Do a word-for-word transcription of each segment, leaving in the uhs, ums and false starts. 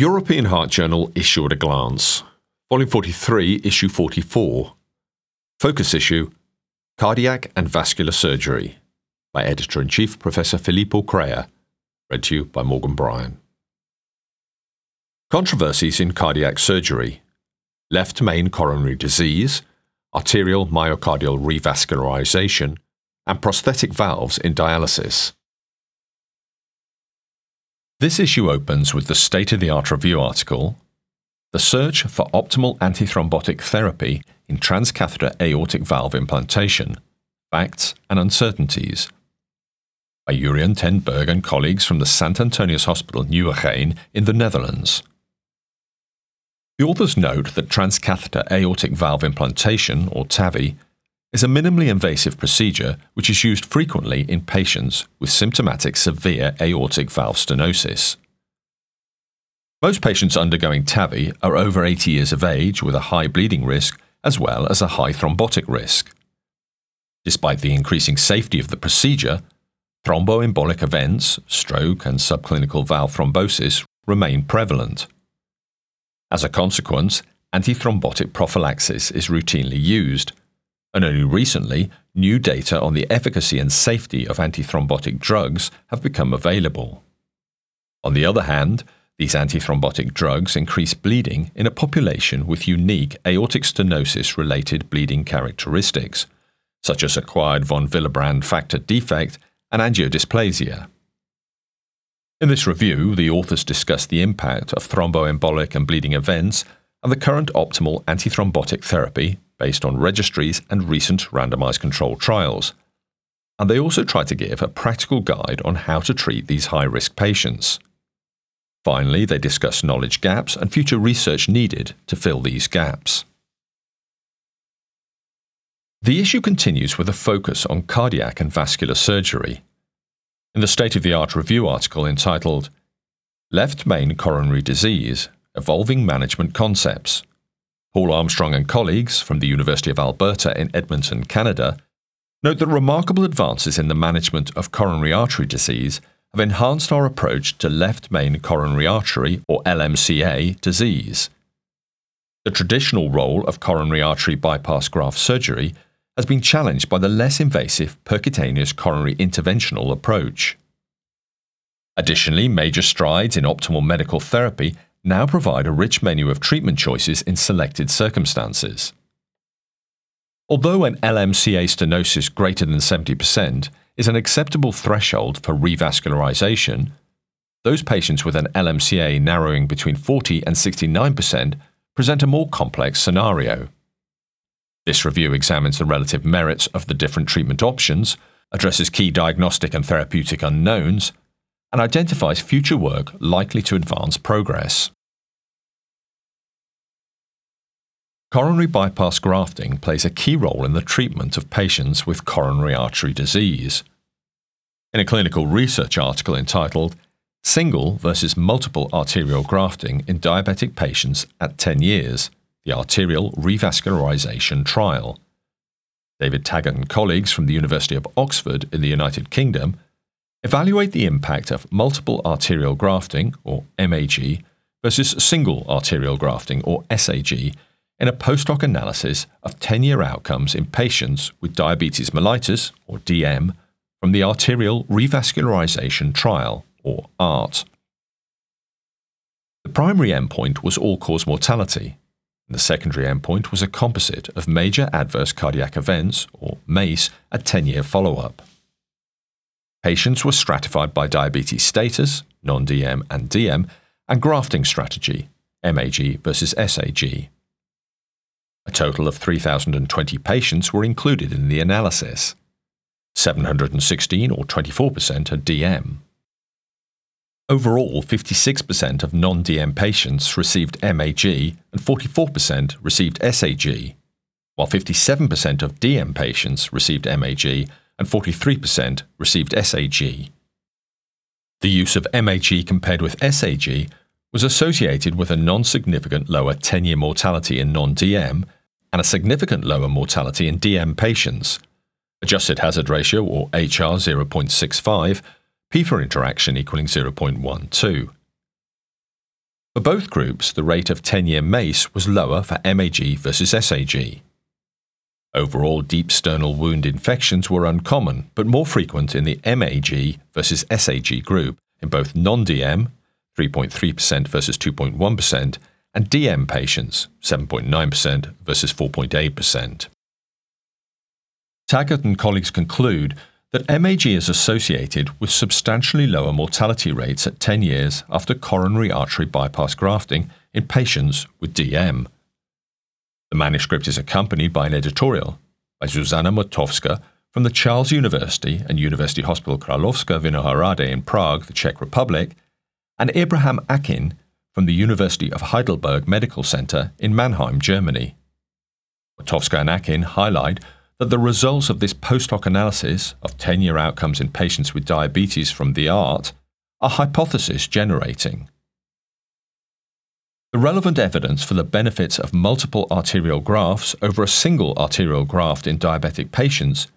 European Heart Journal Issue at a Glance, Volume forty-three, Issue forty-four. Focus issue, Cardiac and Vascular Surgery, by Editor-in-Chief Professor Filippo Crea, read to you by Morgan Bryan. Controversies in Cardiac Surgery, Left Main Coronary Disease, Arterial Myocardial Revascularization, and Prosthetic Valves in Dialysis. This issue opens with the state-of-the-art review article, The Search for Optimal Antithrombotic Therapy in Transcatheter Aortic Valve Implantation, Facts and Uncertainties, by Jurian Tenberg and colleagues from the Sant Antonius Hospital Nieuwegein in the Netherlands. The authors note that transcatheter aortic valve implantation, or TAVI, is a minimally invasive procedure which is used frequently in patients with symptomatic severe aortic valve stenosis. Most patients undergoing TAVI are over eighty years of age with a high bleeding risk as well as a high thrombotic risk. Despite the increasing safety of the procedure, thromboembolic events, stroke and subclinical valve thrombosis remain prevalent. As a consequence, antithrombotic prophylaxis is routinely used, and only recently, new data on the efficacy and safety of antithrombotic drugs have become available. On the other hand, these antithrombotic drugs increase bleeding in a population with unique aortic stenosis-related bleeding characteristics, such as acquired von Willebrand factor defect and angiodysplasia. In this review, the authors discuss the impact of thromboembolic and bleeding events and the current optimal antithrombotic therapy based on registries and recent randomized controlled trials. And they also try to give a practical guide on how to treat these high-risk patients. Finally, they discuss knowledge gaps and future research needed to fill these gaps. The issue continues with a focus on cardiac and vascular surgery. In the state-of-the-art review article entitled Left Main Coronary Disease, Evolving Management Concepts, Paul Armstrong and colleagues from the University of Alberta in Edmonton, Canada, note that remarkable advances in the management of coronary artery disease have enhanced our approach to left main coronary artery, or L M C A, disease. The traditional role of coronary artery bypass graft surgery has been challenged by the less invasive percutaneous coronary interventional approach. Additionally, major strides in optimal medical therapy now provide a rich menu of treatment choices in selected circumstances. Although an L M C A stenosis greater than seventy percent is an acceptable threshold for revascularization, those patients with an L M C A narrowing between forty and sixty-nine percent present a more complex scenario. This review examines the relative merits of the different treatment options, addresses key diagnostic and therapeutic unknowns, and identifies future work likely to advance progress. Coronary bypass grafting plays a key role in the treatment of patients with coronary artery disease. In a clinical research article entitled Single versus Multiple Arterial Grafting in Diabetic Patients at ten years, the Arterial Revascularization Trial, David Taggart and colleagues from the University of Oxford in the United Kingdom evaluate the impact of multiple arterial grafting, or M A G, versus single arterial grafting, or S A G, in a post-hoc analysis of ten-year outcomes in patients with diabetes mellitus, or D M, from the Arterial Revascularization Trial, or A R T. The primary endpoint was all-cause mortality. The secondary endpoint was a composite of major adverse cardiac events, or MACE, at ten-year follow-up. Patients were stratified by diabetes status, non-D M and D M, and grafting strategy, M A G versus S A G. A total of three thousand twenty patients were included in the analysis. seven hundred sixteen, or twenty-four percent, had D M. Overall, fifty-six percent of non-D M patients received M A G and forty-four percent received S A G, while fifty-seven percent of D M patients received M A G and forty-three percent received S A G. The use of M A G compared with S A G was associated with a non-significant lower ten-year mortality in non-D M and a significant lower mortality in D M patients. Adjusted hazard ratio, or H R, zero point six five, P for interaction equaling zero point one two. For both groups, the rate of ten-year MACE was lower for M A G versus S A G. Overall, deep sternal wound infections were uncommon, but more frequent in the M A G versus S A G group in both non-D M, three point three percent versus two point one percent, and D M patients, seven point nine percent versus four point eight percent. Taggart and colleagues conclude that M A G is associated with substantially lower mortality rates at ten years after coronary artery bypass grafting in patients with D M. The manuscript is accompanied by an editorial by Zuzana Moťovská from the Charles University and University Hospital Karlovska Vinohrady in Prague, the Czech Republic, and Ibrahim Akin from the University of Heidelberg Medical Center in Mannheim, Germany. Moťovská and Akin highlight that the results of this post-hoc analysis of ten-year outcomes in patients with diabetes from the A R T are hypothesis-generating. The relevant evidence for the benefits of multiple arterial grafts over a single arterial graft in diabetic patients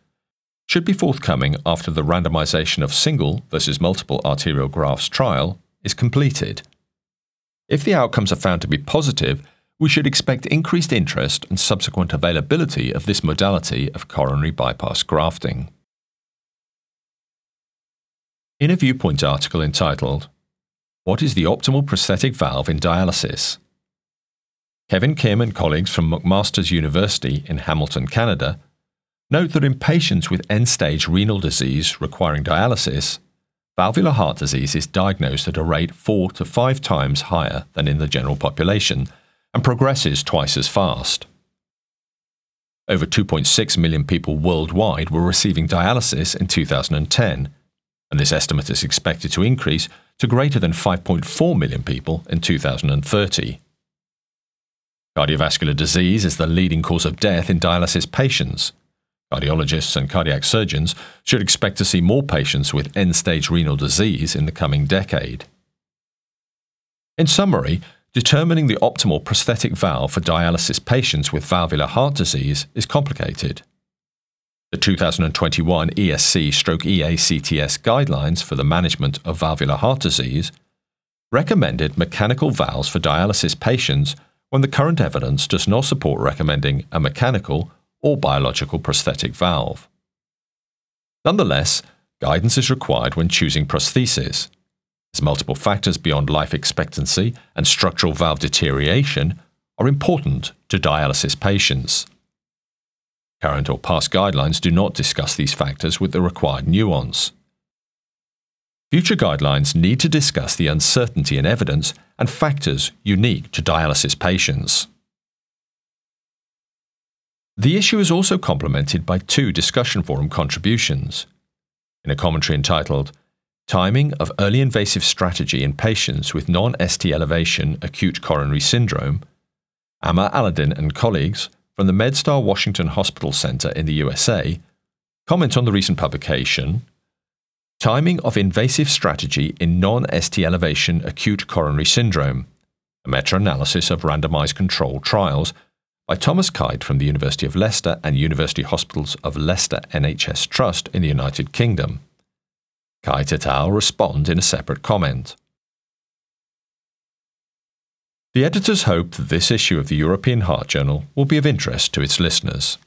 should be forthcoming after the randomization of single versus multiple arterial grafts trial is completed. If the outcomes are found to be positive, we should expect increased interest and subsequent availability of this modality of coronary bypass grafting. In a Viewpoint article entitled, "What is the Optimal Prosthetic Valve in Dialysis?" Kevin Kim and colleagues from McMaster's University in Hamilton, Canada, note that in patients with end-stage renal disease requiring dialysis, valvular heart disease is diagnosed at a rate four to five times higher than in the general population, and progresses twice as fast. Over two point six million people worldwide were receiving dialysis in two thousand ten, and this estimate is expected to increase to greater than five point four million people in two thousand thirty. Cardiovascular disease is the leading cause of death in dialysis patients. Cardiologists and cardiac surgeons should expect to see more patients with end-stage renal disease in the coming decade. In summary, determining the optimal prosthetic valve for dialysis patients with valvular heart disease is complicated. The two thousand twenty-one E S C stroke E A C T S guidelines for the management of valvular heart disease recommended mechanical valves for dialysis patients when the current evidence does not support recommending a mechanical or biological prosthetic valve. Nonetheless, guidance is required when choosing prosthesis, as multiple factors beyond life expectancy and structural valve deterioration are important to dialysis patients. Current or past guidelines do not discuss these factors with the required nuance. Future guidelines need to discuss the uncertainty in evidence and factors unique to dialysis patients. The issue is also complemented by two discussion forum contributions. In a commentary entitled, "Timing of Early Invasive Strategy in Patients with Non-S T Elevation Acute Coronary Syndrome," Amr Aladin and colleagues from the MedStar Washington Hospital Center in the U S A comment on the recent publication, "Timing of Invasive Strategy in Non-S T Elevation Acute Coronary Syndrome, a Meta-Analysis of Randomized Controlled Trials" by Thomas Kite from the University of Leicester and University Hospitals of Leicester N H S Trust in the United Kingdom. Kite et al. Respond in a separate comment. The editors hope that this issue of the European Heart Journal will be of interest to its listeners.